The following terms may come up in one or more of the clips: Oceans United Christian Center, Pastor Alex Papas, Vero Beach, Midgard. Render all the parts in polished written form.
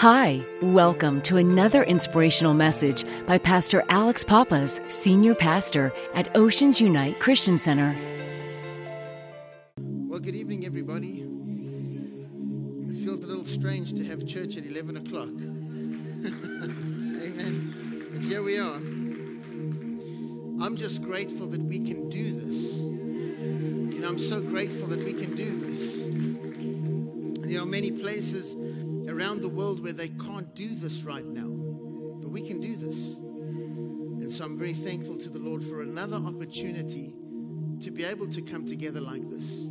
Hi, welcome to another inspirational message by Pastor Alex Papas, Senior Pastor at Oceans United Christian Center. Well, good evening, everybody. It feels a little strange to have church at 11 o'clock. Amen. But here we are. I'm just grateful that we can do this. You know, I'm so grateful that we can do this. There are many places around the world where they can't do this right now, but we can do this. And so I'm very thankful to the Lord for another opportunity to be able to come together like this,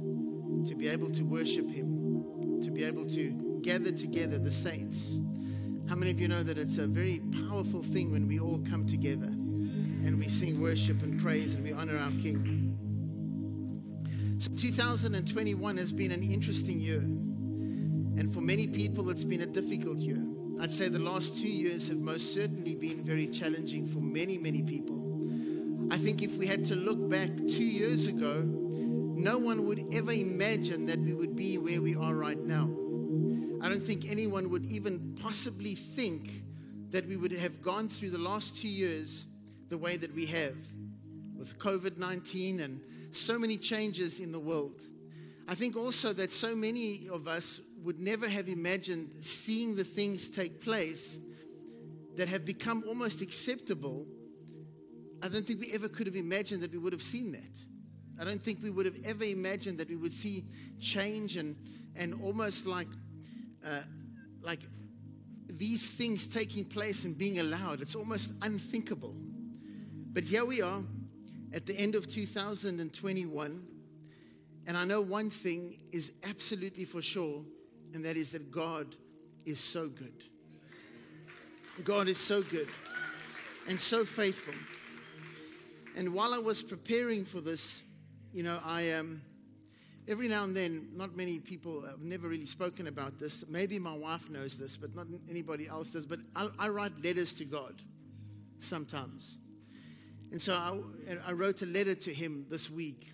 to be able to worship Him, to be able to gather together the saints. How many of you know that it's a very powerful thing when we all come together and we sing worship and praise and we honor our King? So 2021 has been an interesting year. And for many people, it's been a difficult year. I'd say the last 2 years have most certainly been very challenging for many, many people. I think if we had to look back 2 years ago, no one would ever imagine that we would be where we are right now. I don't think anyone would even possibly think that we would have gone through the last 2 years the way that we have, with COVID-19 and so many changes in the world. I think also that so many of us would never have imagined seeing the things take place that have become almost acceptable. I don't think we ever could have imagined that we would have seen that. I don't think we would have ever imagined that we would see change and almost like these things taking place and being allowed. It's almost unthinkable. But here we are at the end of 2021, and I know one thing is absolutely for sure, and that is that God is so good. God is so good and so faithful. And while I was preparing for this, you know, I every now and then, not many people have never really spoken about this. Maybe my wife knows this, but not anybody else does. But I write letters to God sometimes. And so I wrote a letter to Him this week.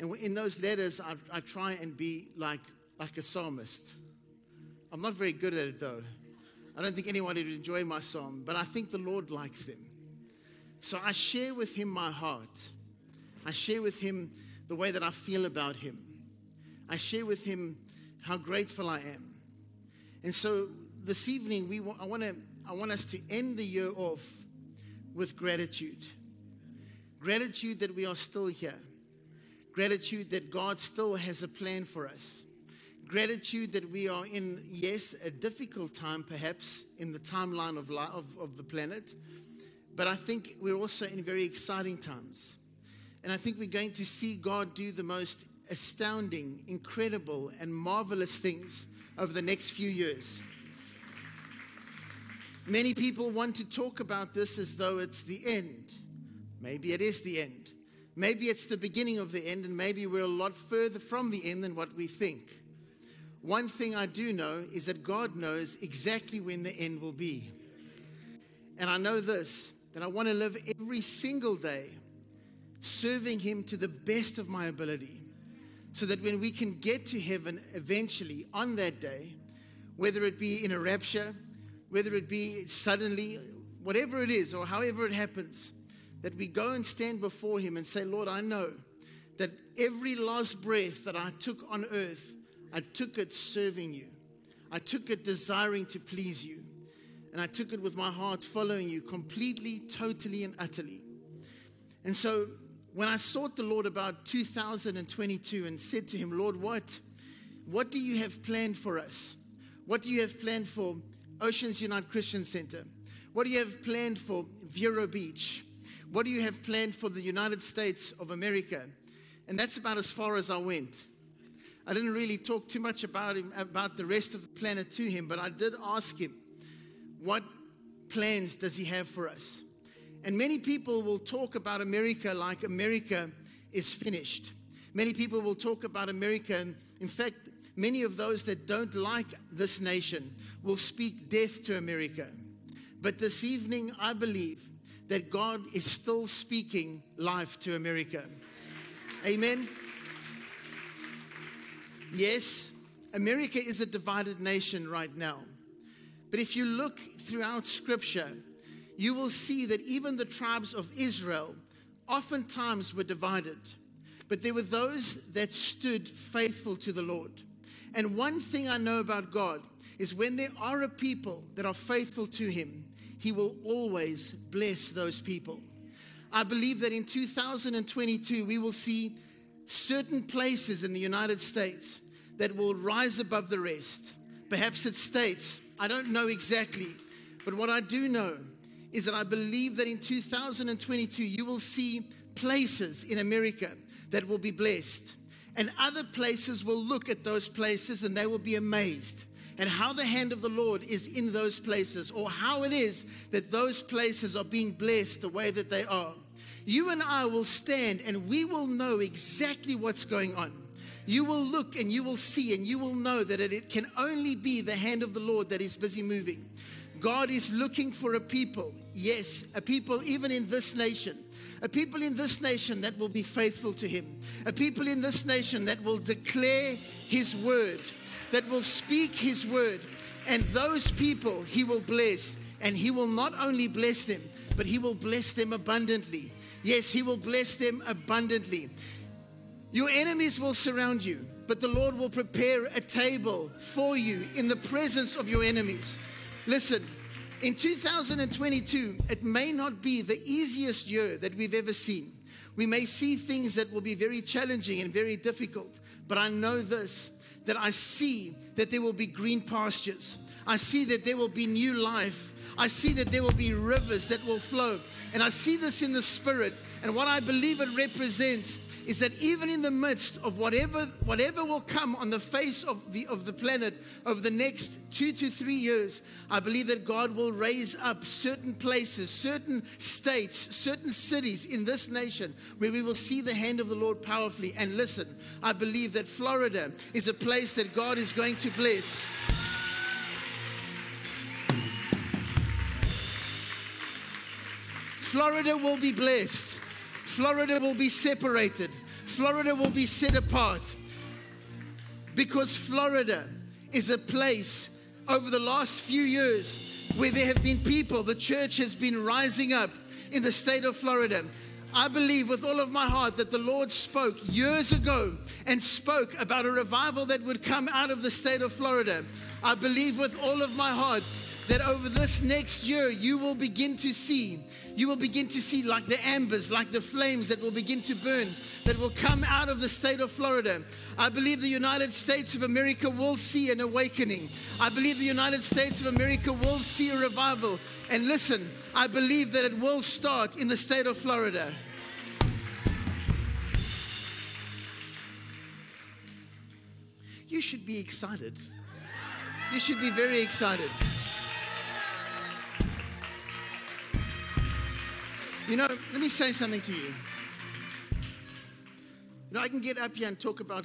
And in those letters, I try and be like a psalmist. I'm not very good at it, though. I don't think anyone would enjoy my psalm, but I think the Lord likes them. So I share with Him my heart. I share with Him the way that I feel about Him. I share with Him how grateful I am. And so this evening, I want us to end the year off with gratitude. Gratitude that we are still here. Gratitude that God still has a plan for us. Gratitude that we are in, yes, a difficult time perhaps in the timeline of the planet, but I think we're also in very exciting times. And I think we're going to see God do the most astounding, incredible, and marvelous things over the next few years. Many people want to talk about this as though it's the end. Maybe it is the end. Maybe it's the beginning of the end, and maybe we're a lot further from the end than what we think. One thing I do know is that God knows exactly when the end will be. And I know this, that I want to live every single day serving Him to the best of my ability, so that when we can get to heaven eventually on that day, whether it be in a rapture, whether it be suddenly, whatever it is or however it happens, that we go and stand before Him and say, Lord, I know that every last breath that I took on earth, I took it serving You. I took it desiring to please You. And I took it with my heart following You completely, totally, and utterly. And so when I sought the Lord about 2022 and said to Him, Lord, what do You have planned for us? What do You have planned for Oceans United Christian Center? What do You have planned for Vero Beach? What do You have planned for the United States of America? And that's about as far as I went. I didn't really talk too much about the rest of the planet to Him, but I did ask Him, what plans does He have for us? And many people will talk about America like America is finished. Many people will talk about America, and in fact, many of those that don't like this nation will speak death to America. But this evening, I believe that God is still speaking life to America. Amen. Yes, America is a divided nation right now. But if you look throughout Scripture, you will see that even the tribes of Israel oftentimes were divided. But there were those that stood faithful to the Lord. And one thing I know about God is when there are a people that are faithful to Him, He will always bless those people. I believe that in 2022, we will see certain places in the United States that will rise above the rest. Perhaps it's states. I don't know exactly. But what I do know is that I believe that in 2022, you will see places in America that will be blessed. And other places will look at those places and they will be amazed at how the hand of the Lord is in those places, or how it is that those places are being blessed the way that they are. You and I will stand and we will know exactly what's going on. You will look and you will see and you will know that it can only be the hand of the Lord that is busy moving. God is looking for a people, yes, a people even in this nation, a people in this nation that will be faithful to Him, a people in this nation that will declare His word, that will speak His word, and those people He will bless, and He will not only bless them, but He will bless them abundantly. Yes, He will bless them abundantly. Your enemies will surround you, but the Lord will prepare a table for you in the presence of your enemies. Listen, in 2022, it may not be the easiest year that we've ever seen. We may see things that will be very challenging and very difficult, but I know this, that I see that there will be green pastures. I see that there will be new life. I see that there will be rivers that will flow. And I see this in the Spirit. And what I believe it represents is that even in the midst of whatever will come on the face of the planet over the next 2 to 3 years, I believe that God will raise up certain places, certain states, certain cities in this nation where we will see the hand of the Lord powerfully. And listen, I believe that Florida is a place that God is going to bless. Florida will be blessed. Florida will be separated. Florida will be set apart. Because Florida is a place over the last few years where there have been people, the church has been rising up in the state of Florida. I believe with all of my heart that the Lord spoke years ago and spoke about a revival that would come out of the state of Florida. I believe with all of my heart that over this next year, you will begin to see like the embers, like the flames that will begin to burn, that will come out of the state of Florida. I believe the United States of America will see an awakening. I believe the United States of America will see a revival. And listen, I believe that it will start in the state of Florida. You should be excited. You should be very excited. You know, let me say something to you. You know, I can get up here and talk about,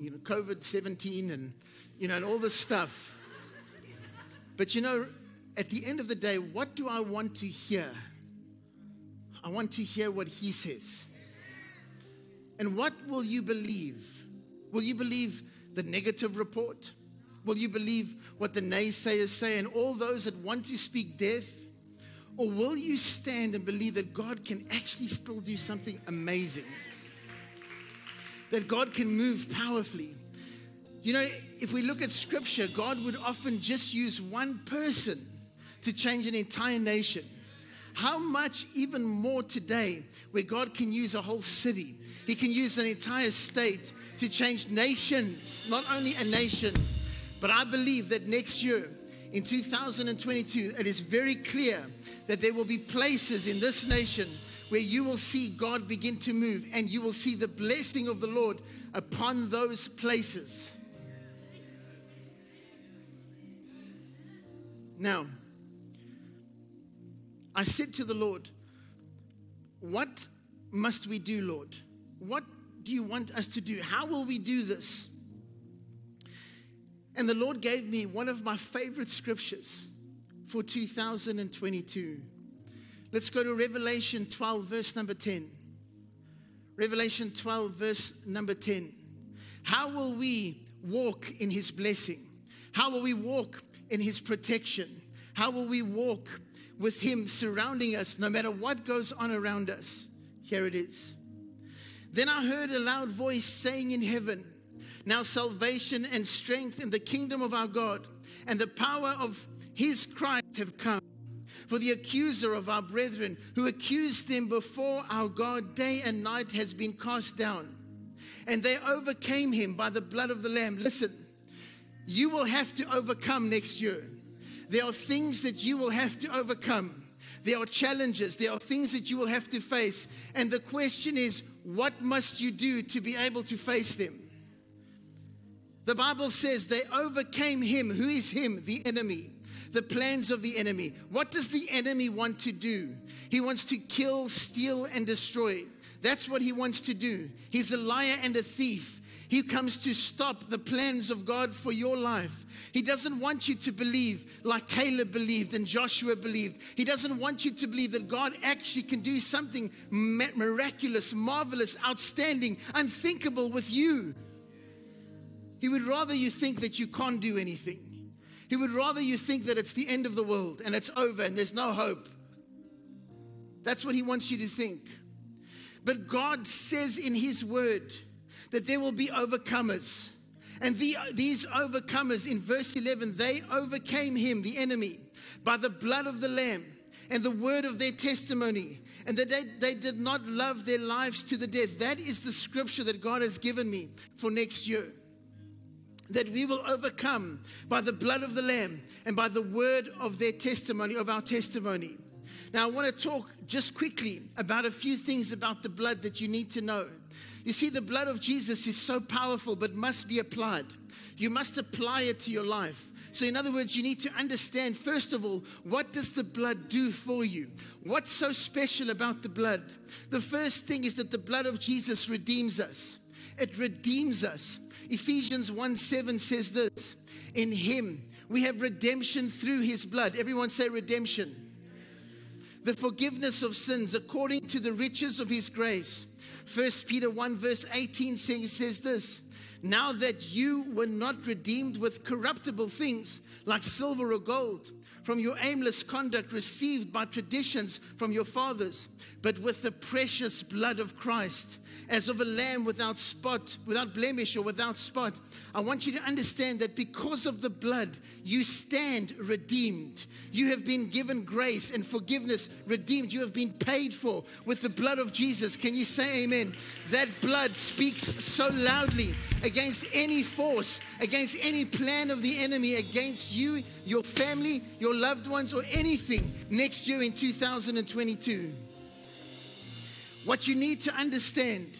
COVID-19 and, and all this stuff. But, at the end of the day, what do I want to hear? I want to hear what He says. And what will you believe? Will you believe the negative report? Will you believe what the naysayers say and all those that want to speak death? Or will you stand and believe that God can actually still do something amazing? That God can move powerfully. If we look at Scripture, God would often just use one person to change an entire nation. How much even more today where God can use a whole city. He can use an entire state to change nations, not only a nation. But I believe that next year, in 2022, it is very clear that there will be places in this nation where you will see God begin to move, and you will see the blessing of the Lord upon those places. Now, I said to the Lord, what must we do, Lord? What do you want us to do? How will we do this? And the Lord gave me one of my favorite scriptures for 2022. Let's go to Revelation 12, verse number 10. Revelation 12, verse number 10. How will we walk in His blessing? How will we walk in His protection? How will we walk with Him surrounding us no matter what goes on around us? Here it is. Then I heard a loud voice saying in heaven, "Now salvation and strength in the kingdom of our God and the power of His Christ have come. For the accuser of our brethren, who accused them before our God day and night, has been cast down. And they overcame him by the blood of the Lamb." Listen, you will have to overcome next year. There are things that you will have to overcome. There are challenges. There are things that you will have to face. And the question is, what must you do to be able to face them? The Bible says they overcame him. Who is him? The enemy. The plans of the enemy. What does the enemy want to do? He wants to kill, steal, and destroy. That's what he wants to do. He's a liar and a thief. He comes to stop the plans of God for your life. He doesn't want you to believe like Caleb believed and Joshua believed. He doesn't want you to believe that God actually can do something miraculous, marvelous, outstanding, unthinkable with you. He would rather you think that you can't do anything. He would rather you think that it's the end of the world and it's over and there's no hope. That's what he wants you to think. But God says in His word that there will be overcomers. And these overcomers, in verse 11, they overcame him, the enemy, by the blood of the Lamb and the word of their testimony, and that they did not love their lives to the death. That is the scripture that God has given me for next year. That we will overcome by the blood of the Lamb and by the word of their testimony, of our testimony. Now, I want to talk just quickly about a few things about the blood that you need to know. You see, the blood of Jesus is so powerful, but must be applied. You must apply it to your life. So in other words, you need to understand, first of all, what does the blood do for you? What's so special about the blood? The first thing is that the blood of Jesus redeems us. It redeems us. Ephesians 1:7 says this, "In Him we have redemption through His blood." Everyone say redemption. "The forgiveness of sins according to the riches of His grace." 1 Peter 1 verse 18 says this, "Now that you were not redeemed with corruptible things like silver or gold from your aimless conduct received by traditions from your fathers, but with the precious blood of Christ, as of a lamb without blemish or without spot." I want you to understand that because of the blood, you stand redeemed. You have been given grace and forgiveness, redeemed. You have been paid for with the blood of Jesus. Can you say amen? That blood speaks so loudly against any force, against any plan of the enemy, against you, your family, your loved ones, or anything next year in 2022. What you need to understand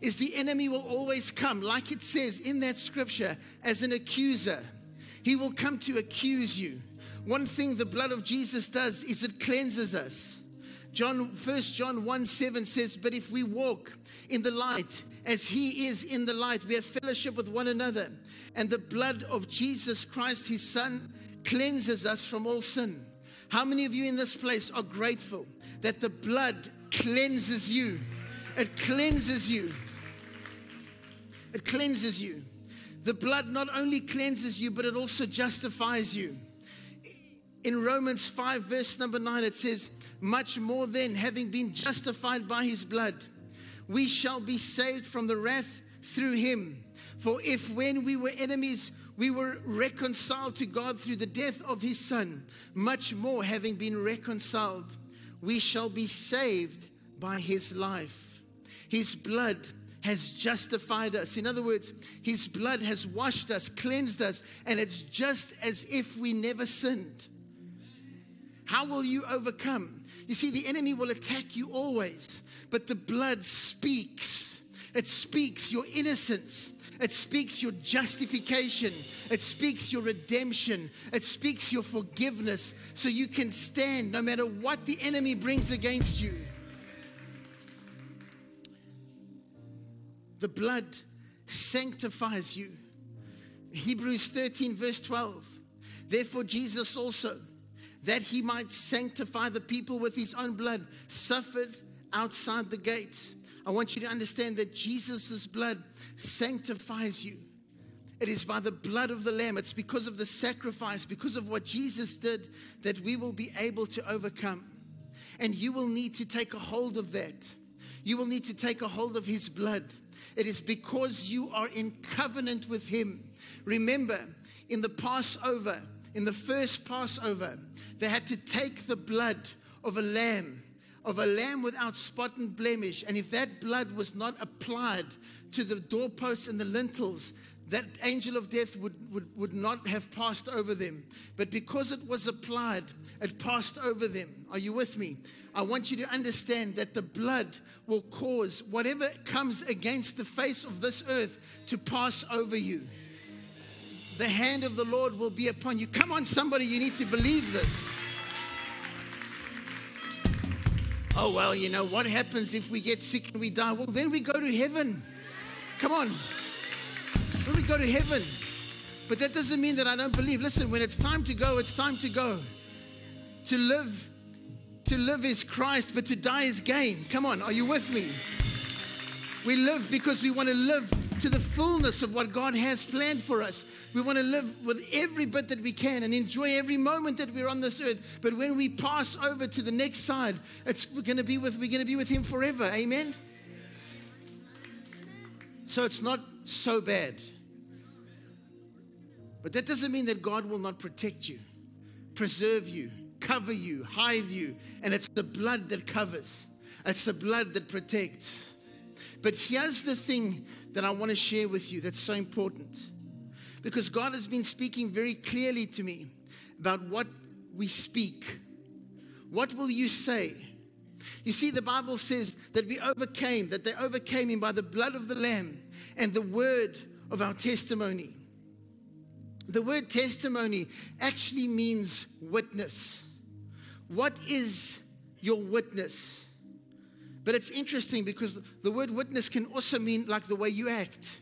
is the enemy will always come, like it says in that scripture, as an accuser. He will come to accuse you. One thing the blood of Jesus does is it cleanses us. 1 John 1:7 says, "But if we walk in the light as He is in the light, we have fellowship with one another. And the blood of Jesus Christ, His Son, cleanses us from all sin." How many of you in this place are grateful that the blood cleanses you? It cleanses you. It cleanses you. The blood not only cleanses you, but it also justifies you. In Romans 5 verse number 9, it says, "Much more then, having been justified by His blood, we shall be saved from the wrath through Him. For if when we were enemies, we were reconciled to God through the death of His Son, much more, having been reconciled, we shall be saved by His life." His blood has justified us. In other words, His blood has washed us, cleansed us, and it's just as if we never sinned. How will you overcome? You see, the enemy will attack you always, but the blood speaks. It speaks your innocence. It speaks your justification. It speaks your redemption. It speaks your forgiveness, so you can stand no matter what the enemy brings against you. The blood sanctifies you. Hebrews 13 verse 12. "Therefore Jesus also, that He might sanctify the people with His own blood, suffered outside the gates." I want you to understand that Jesus' blood sanctifies you. It is by the blood of the Lamb. It's because of the sacrifice, because of what Jesus did, that we will be able to overcome. And you will need to take a hold of that. You will need to take a hold of His blood. It is because you are in covenant with Him. Remember, in the Passover, in the first Passover, they had to take the blood of a lamb without spot and blemish. And if that blood was not applied to the doorposts and the lintels, that angel of death would not have passed over them. But because it was applied, it passed over them. Are you with me? I want you to understand that the blood will cause whatever comes against the face of this earth to pass over you. The hand of the Lord will be upon you. Come on, somebody, you need to believe this. Oh, well, you know, what happens if we get sick and we die? Well, then we go to heaven. Come on. When we go to heaven. But that doesn't mean that I don't believe. Listen, when it's time to go, it's time to go. To live is Christ, but to die is gain. Come on, are you with me? We live because we want to live to the fullness of what God has planned for us. We want to live with every bit that we can and enjoy every moment that we're on this earth. But when we pass over to the next side, we're going to be with Him forever. Amen? So it's not so bad. But that doesn't mean that God will not protect you, preserve you, cover you, hide you. And it's the blood that covers. It's the blood that protects. But here's the thing that I want to share with you that's so important, because God has been speaking very clearly to me about what we speak. What will you say? You see, the Bible says that we overcame, that they overcame Him by the blood of the Lamb and the word of our testimony. The word testimony actually means witness. What is your witness? But it's interesting because the word witness can also mean like the way you act.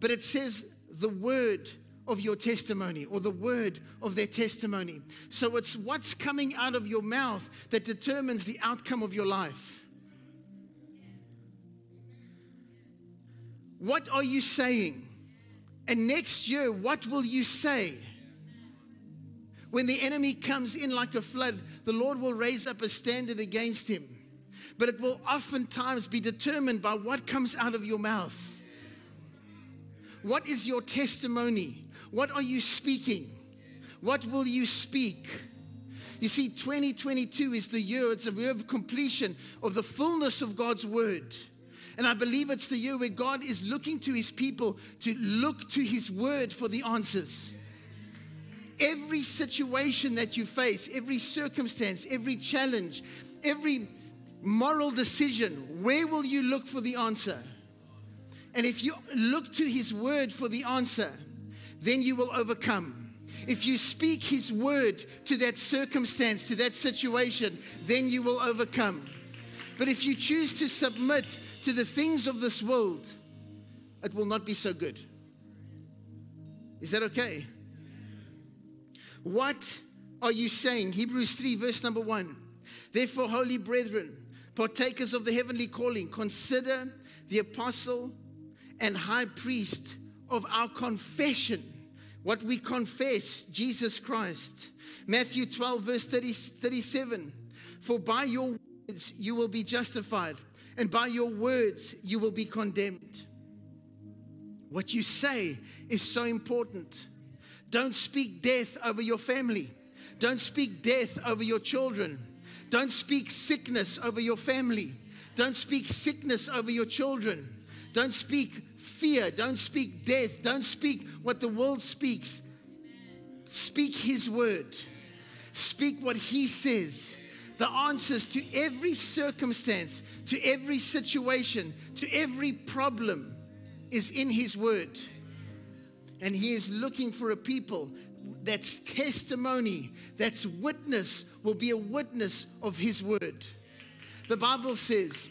But it says the word of your testimony, or the word of their testimony. So it's what's coming out of your mouth that determines the outcome of your life. What are you saying? And next year, what will you say? When the enemy comes in like a flood, the Lord will raise up a standard against him. But it will oftentimes be determined by what comes out of your mouth. What is your testimony? What are you speaking? What will you speak? You see, 2022 is the year, it's a year of completion of the fullness of God's word. And I believe it's the year where God is looking to His people to look to His word for the answers. Every situation that you face, every circumstance, every challenge, every moral decision, where will you look for the answer? And if you look to His word for the answer, then you will overcome. If you speak His word to that circumstance, to that situation, then you will overcome. But if you choose to submit to the things of this world, it will not be so good. Is that okay? What are you saying? Hebrews 3, verse number 1. Therefore, holy brethren, partakers of the heavenly calling, consider the apostle and high priest of our confession. What we confess, Jesus Christ. Matthew 12, verse 37. For by your words you will be justified, and by your words you will be condemned. What you say is so important. Don't speak death over your family. Don't speak death over your children. Don't speak sickness over your family. Don't speak sickness over your children. Don't speak fear. Don't speak death. Don't speak what the world speaks. Speak His word. Speak what He says. The answers to every circumstance, to every situation, to every problem is in His word. And He is looking for a people that's testimony, that's witness, will be a witness of His word. The Bible says,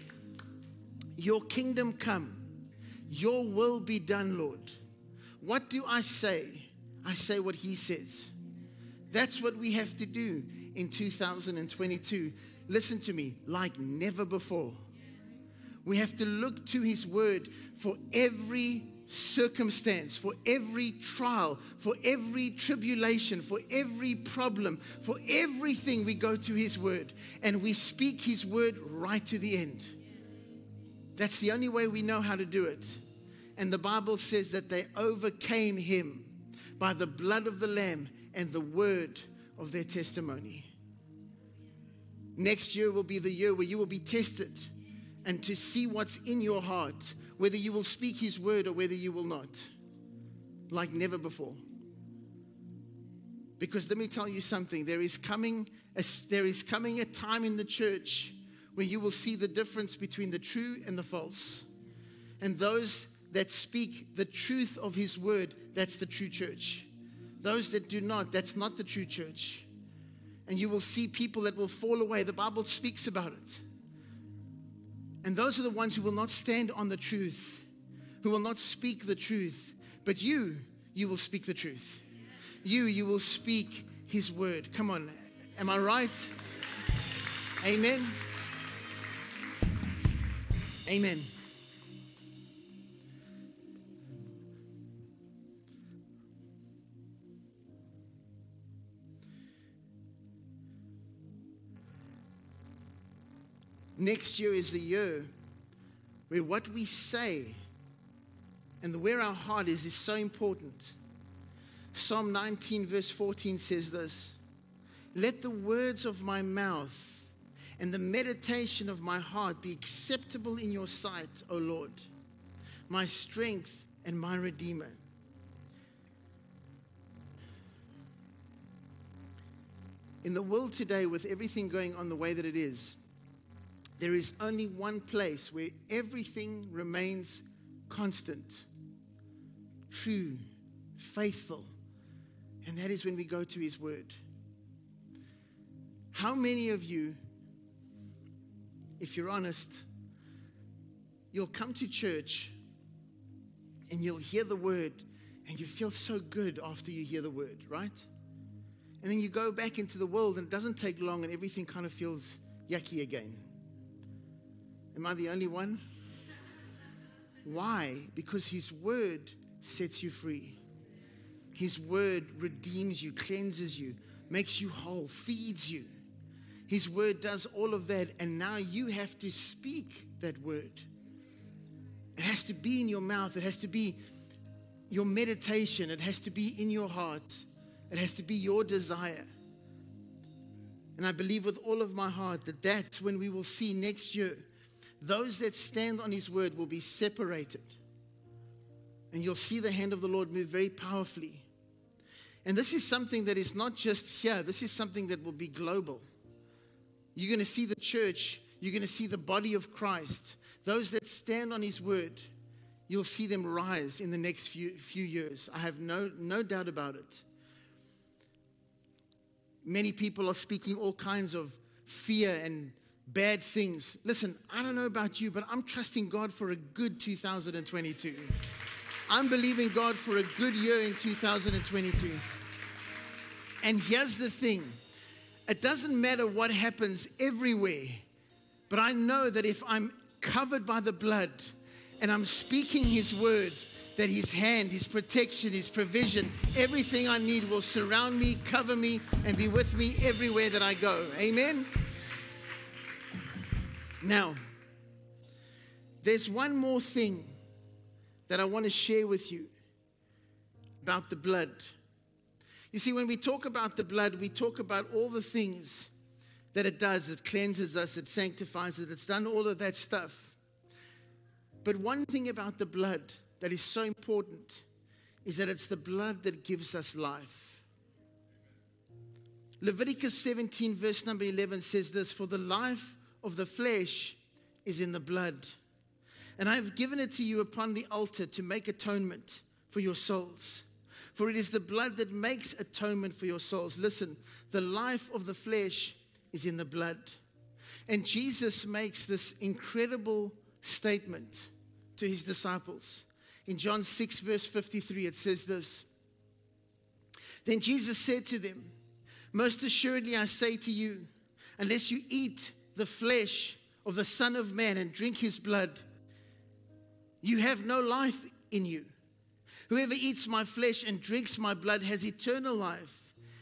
your kingdom come, your will be done, Lord. What do I say? I say what He says. That's what we have to do in 2022. Listen to me, like never before. We have to look to His word for every circumstance, for every trial, for every tribulation, for every problem, for everything, we go to His Word and we speak His Word right to the end. That's the only way we know how to do it. And the Bible says that they overcame him by the blood of the Lamb and the word of their testimony. Next year will be the year where you will be tested and to see what's in your heart, whether you will speak His word or whether you will not, like never before. Because let me tell you something, there is coming a time in the church where you will see the difference between the true and the false. And those that speak the truth of His word, that's the true church. Those that do not, that's not the true church. And you will see people that will fall away. The Bible speaks about it. And those are the ones who will not stand on the truth, who will not speak the truth. But you will speak the truth. You will speak His word. Come on, am I right? Amen. Amen. Next year is the year where what we say and where our heart is so important. Psalm 19 verse 14 says this: "Let the words of my mouth and the meditation of my heart be acceptable in your sight, O Lord, my strength and my Redeemer." In the world today, with everything going on the way that it is, there is only one place where everything remains constant, true, faithful, and that is when we go to His word. How many of you, if you're honest, you'll come to church and you'll hear the word and you feel so good after you hear the word, right? And then you go back into the world and it doesn't take long and everything kind of feels yucky again. Am I the only one? Why? Because His word sets you free. His word redeems you, cleanses you, makes you whole, feeds you. His word does all of that, and now you have to speak that word. It has to be in your mouth. It has to be your meditation. It has to be in your heart. It has to be your desire. And I believe with all of my heart that that's when we will see next year, those that stand on His word will be separated. And you'll see the hand of the Lord move very powerfully. And this is something that is not just here. This is something that will be global. You're going to see the church. You're going to see the body of Christ. Those that stand on His word, you'll see them rise in the next few years. I have no doubt about it. Many people are speaking all kinds of fear and bad things. Listen, I don't know about you, but I'm trusting God for a good 2022. I'm believing God for a good year in 2022. And here's the thing. It doesn't matter what happens everywhere, but I know that if I'm covered by the blood and I'm speaking His word, that His hand, His protection, His provision, everything I need will surround me, cover me, and be with me everywhere that I go. Amen? Now, there's one more thing that I want to share with you about the blood. You see, when we talk about the blood, we talk about all the things that it does. It cleanses us, it sanctifies us, it's done all of that stuff. But one thing about the blood that is so important is that it's the blood that gives us life. Leviticus 17 verse number 11 says this: "For the life of the flesh is in the blood, and I have given it to you upon the altar to make atonement for your souls. For it is the blood that makes atonement for your souls." Listen, the life of the flesh is in the blood. And Jesus makes this incredible statement to His disciples. In John 6 verse 53, it says this: "Then Jesus said to them, 'Most assuredly I say to you, unless you eat the flesh of the Son of Man and drink His blood, you have no life in you. Whoever eats my flesh and drinks my blood has eternal life,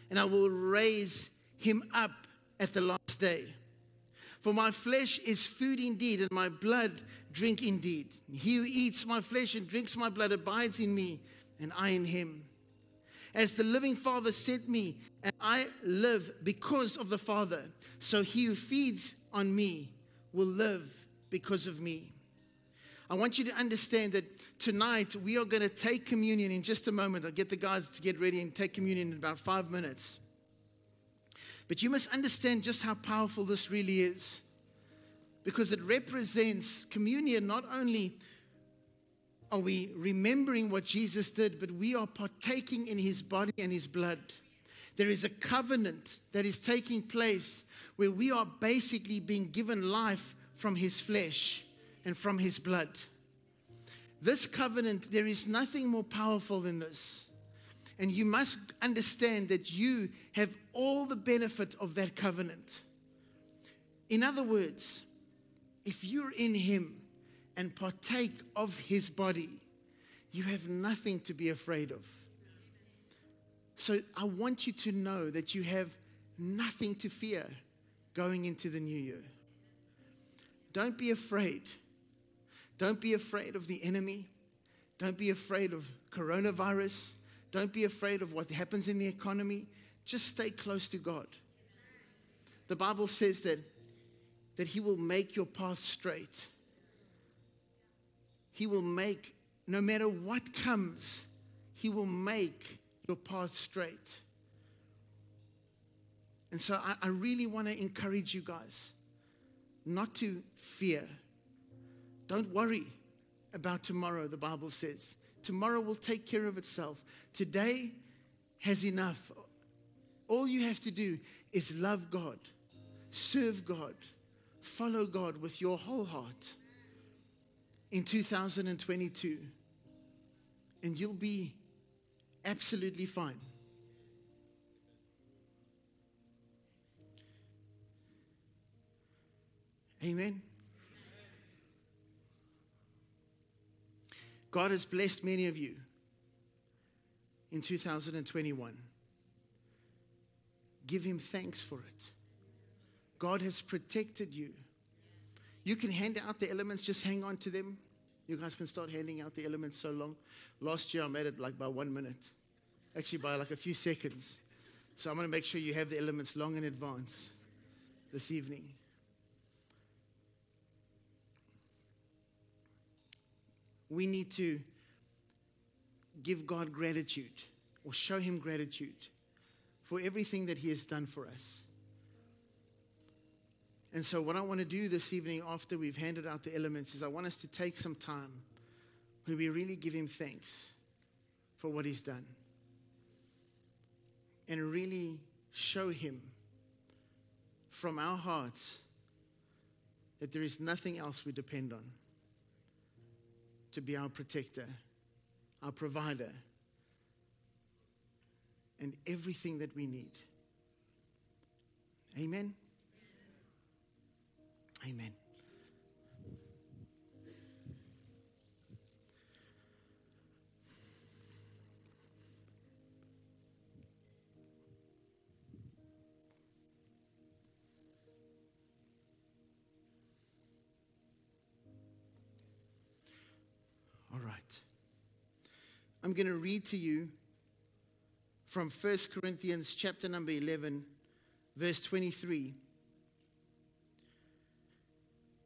and I will raise him up at the last day. For my flesh is food indeed, and my blood drink indeed. He who eats my flesh and drinks my blood abides in me, and I in him. As the living Father sent me, and I live because of the Father, so he who feeds on me will live because of me. I want you to understand that tonight we are going to take communion in just a moment. I'll get the guys to get ready and take communion in about 5 minutes. But you must understand just how powerful this really is, because it represents communion. Not only are we remembering what Jesus did, but we are partaking in his body and his blood. There is a covenant that is taking place where we are basically being given life from his flesh and from his blood. This covenant, there is nothing more powerful than this. And you must understand that you have all the benefit of that covenant. In other words, if you're in him and partake of his body, you have nothing to be afraid of. So I want you to know that you have nothing to fear going into the new year. Don't be afraid. Don't be afraid of the enemy. Don't be afraid of coronavirus. Don't be afraid of what happens in the economy. Just stay close to God. The Bible says that he will make your path straight. He will make, no matter what comes, he will make your path straight. And so I really want to encourage you guys not to fear. Don't worry about tomorrow, the Bible says. Tomorrow will take care of itself. Today has enough. All you have to do is love God, serve God, follow God with your whole heart in 2022. And you'll be absolutely fine. Amen. God has blessed many of you in 2021. Give him thanks for it. God has protected you. You can hand out the elements. Just hang on to them. You guys can start handing out the elements so long. Last year I made it by 1 minute. Actually by a few seconds. So I'm going to make sure you have the elements long in advance this evening. We need to give God gratitude, or show him gratitude for everything that he has done for us. And so what I want to do this evening after we've handed out the elements is I want us to take some time where we really give him thanks for what he's done. And really show him from our hearts that there is nothing else we depend on to be our protector, our provider, and everything that we need. Amen? Amen. I'm going to read to you from 1 Corinthians chapter number 11, verse 23.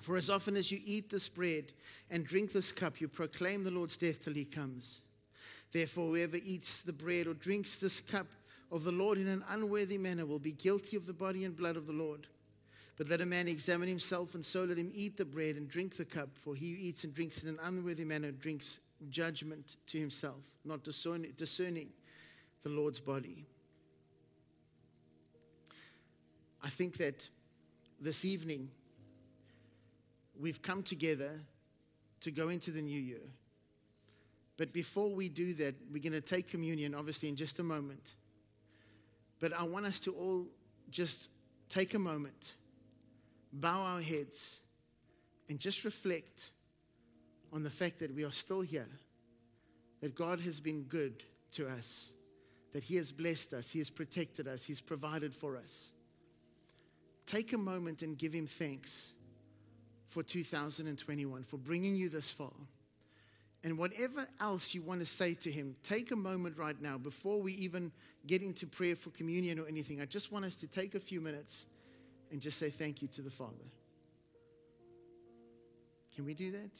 For as often as you eat this bread and drink this cup, you proclaim the Lord's death till he comes. Therefore, whoever eats the bread or drinks this cup of the Lord in an unworthy manner will be guilty of the body and blood of the Lord. But let a man examine himself, and so let him eat the bread and drink the cup. For he who eats and drinks in an unworthy manner drinks judgment to himself, not discerning the Lord's body. I think that this evening we've come together to go into the new year. But before we do that, we're going to take communion, obviously, in just a moment. But I want us to all just take a moment, bow our heads, and just reflect on the fact that we are still here, that God has been good to us, that He has blessed us, He has protected us, He's provided for us. Take a moment and give Him thanks for 2021, for bringing you this far. And whatever else you want to say to Him, take a moment right now before we even get into prayer for communion or anything. I just want us to take a few minutes and just say thank you to the Father. Can we do that?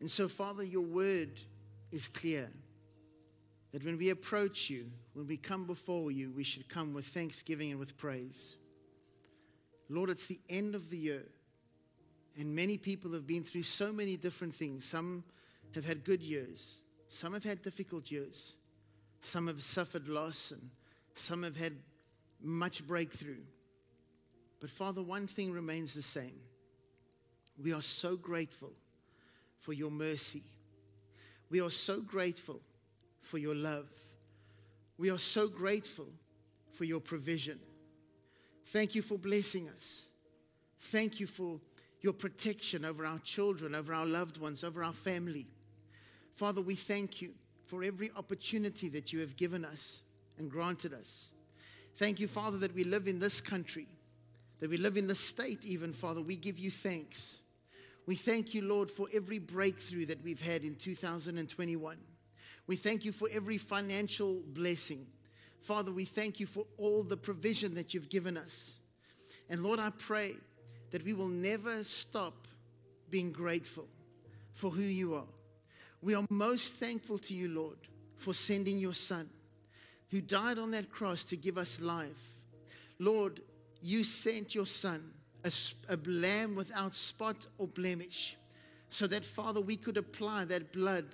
And so, Father, your word is clear that when we approach you, when we come before you, we should come with thanksgiving and with praise. Lord, it's the end of the year, and many people have been through so many different things. Some have had good years. Some have had difficult years. Some have suffered loss, and some have had much breakthrough. But, Father, one thing remains the same. We are so grateful for your mercy. We are so grateful for your love. We are so grateful for your provision. Thank you for blessing us. Thank you for your protection over our children, over our loved ones, over our family. Father, we thank you for every opportunity that you have given us and granted us. Thank you, Father, that we live in this country, that we live in this state even, Father. We give you thanks. We thank you, Lord, for every breakthrough that we've had in 2021. We thank you for every financial blessing. Father, we thank you for all the provision that you've given us. And Lord, I pray that we will never stop being grateful for who you are. We are most thankful to you, Lord, for sending your Son, who died on that cross to give us life. Lord, you sent your Son, a lamb without spot or blemish, so that, Father, we could apply that blood,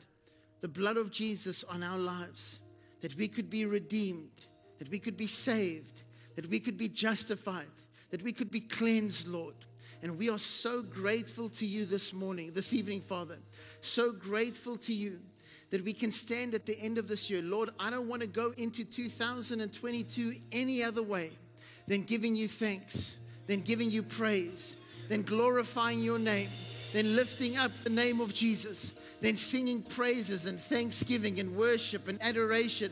the blood of Jesus, on our lives, that we could be redeemed, that we could be saved, that we could be justified, that we could be cleansed, Lord. And we are so grateful to you this evening, Father, so grateful to you that we can stand at the end of this year. Lord, I don't want to go into 2022 any other way than giving you thanks, then giving you praise, then glorifying your name, then lifting up the name of Jesus, then singing praises and thanksgiving and worship and adoration,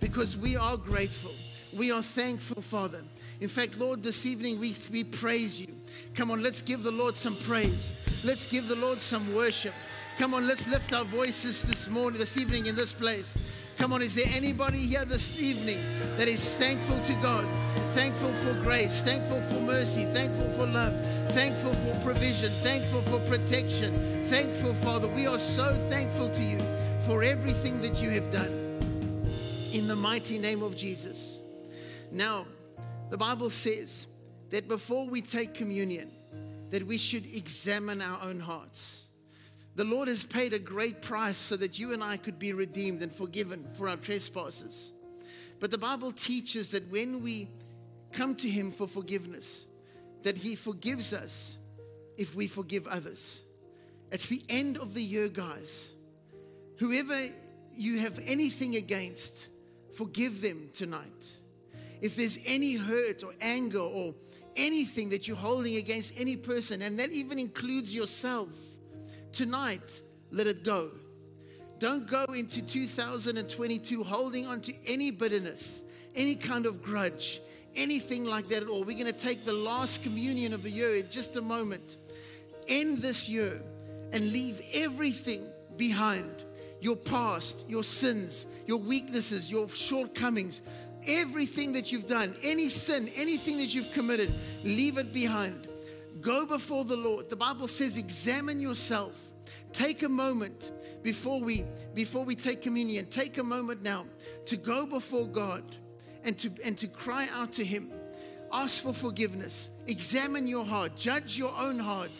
because we are grateful. We are thankful, Father. In fact, Lord, this evening we praise you. Come on, let's give the Lord some praise. Let's give the Lord some worship. Come on, let's lift our voices this evening in this place. Come on, is there anybody here this evening that is thankful to God, thankful for grace, thankful for mercy, thankful for love, thankful for provision, thankful for protection, thankful, Father? We are so thankful to you for everything that you have done. In the mighty name of Jesus. Now, the Bible says that before we take communion, that we should examine our own hearts. The Lord has paid a great price so that you and I could be redeemed and forgiven for our trespasses. But the Bible teaches that when we come to Him for forgiveness, that He forgives us if we forgive others. It's the end of the year, guys. Whoever you have anything against, forgive them tonight. if there's any hurt or anger or anything that you're holding against any person, and that even includes yourself, tonight, let it go. Don't go into 2022 holding on to any bitterness, any kind of grudge, anything like that at all. We're going to take the last communion of the year in just a moment. End this year and leave everything behind. Your past, your sins, your weaknesses, your shortcomings, everything that you've done, any sin, anything that you've committed, leave it behind. Go before the Lord. The Bible says, examine yourself. Take a moment before we take communion. Take a moment now to go before God and to cry out to Him. Ask for forgiveness. Examine your heart. Judge your own heart.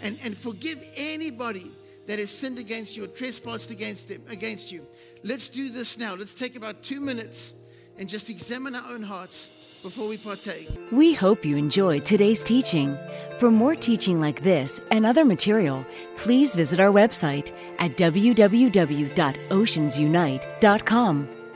And forgive anybody that has sinned against you or trespassed against you. Let's do this now. Let's take about 2 minutes and just examine our own hearts before we partake. We hope you enjoyed today's teaching. For more teaching like this and other material, please visit our website at www.oceansunite.com.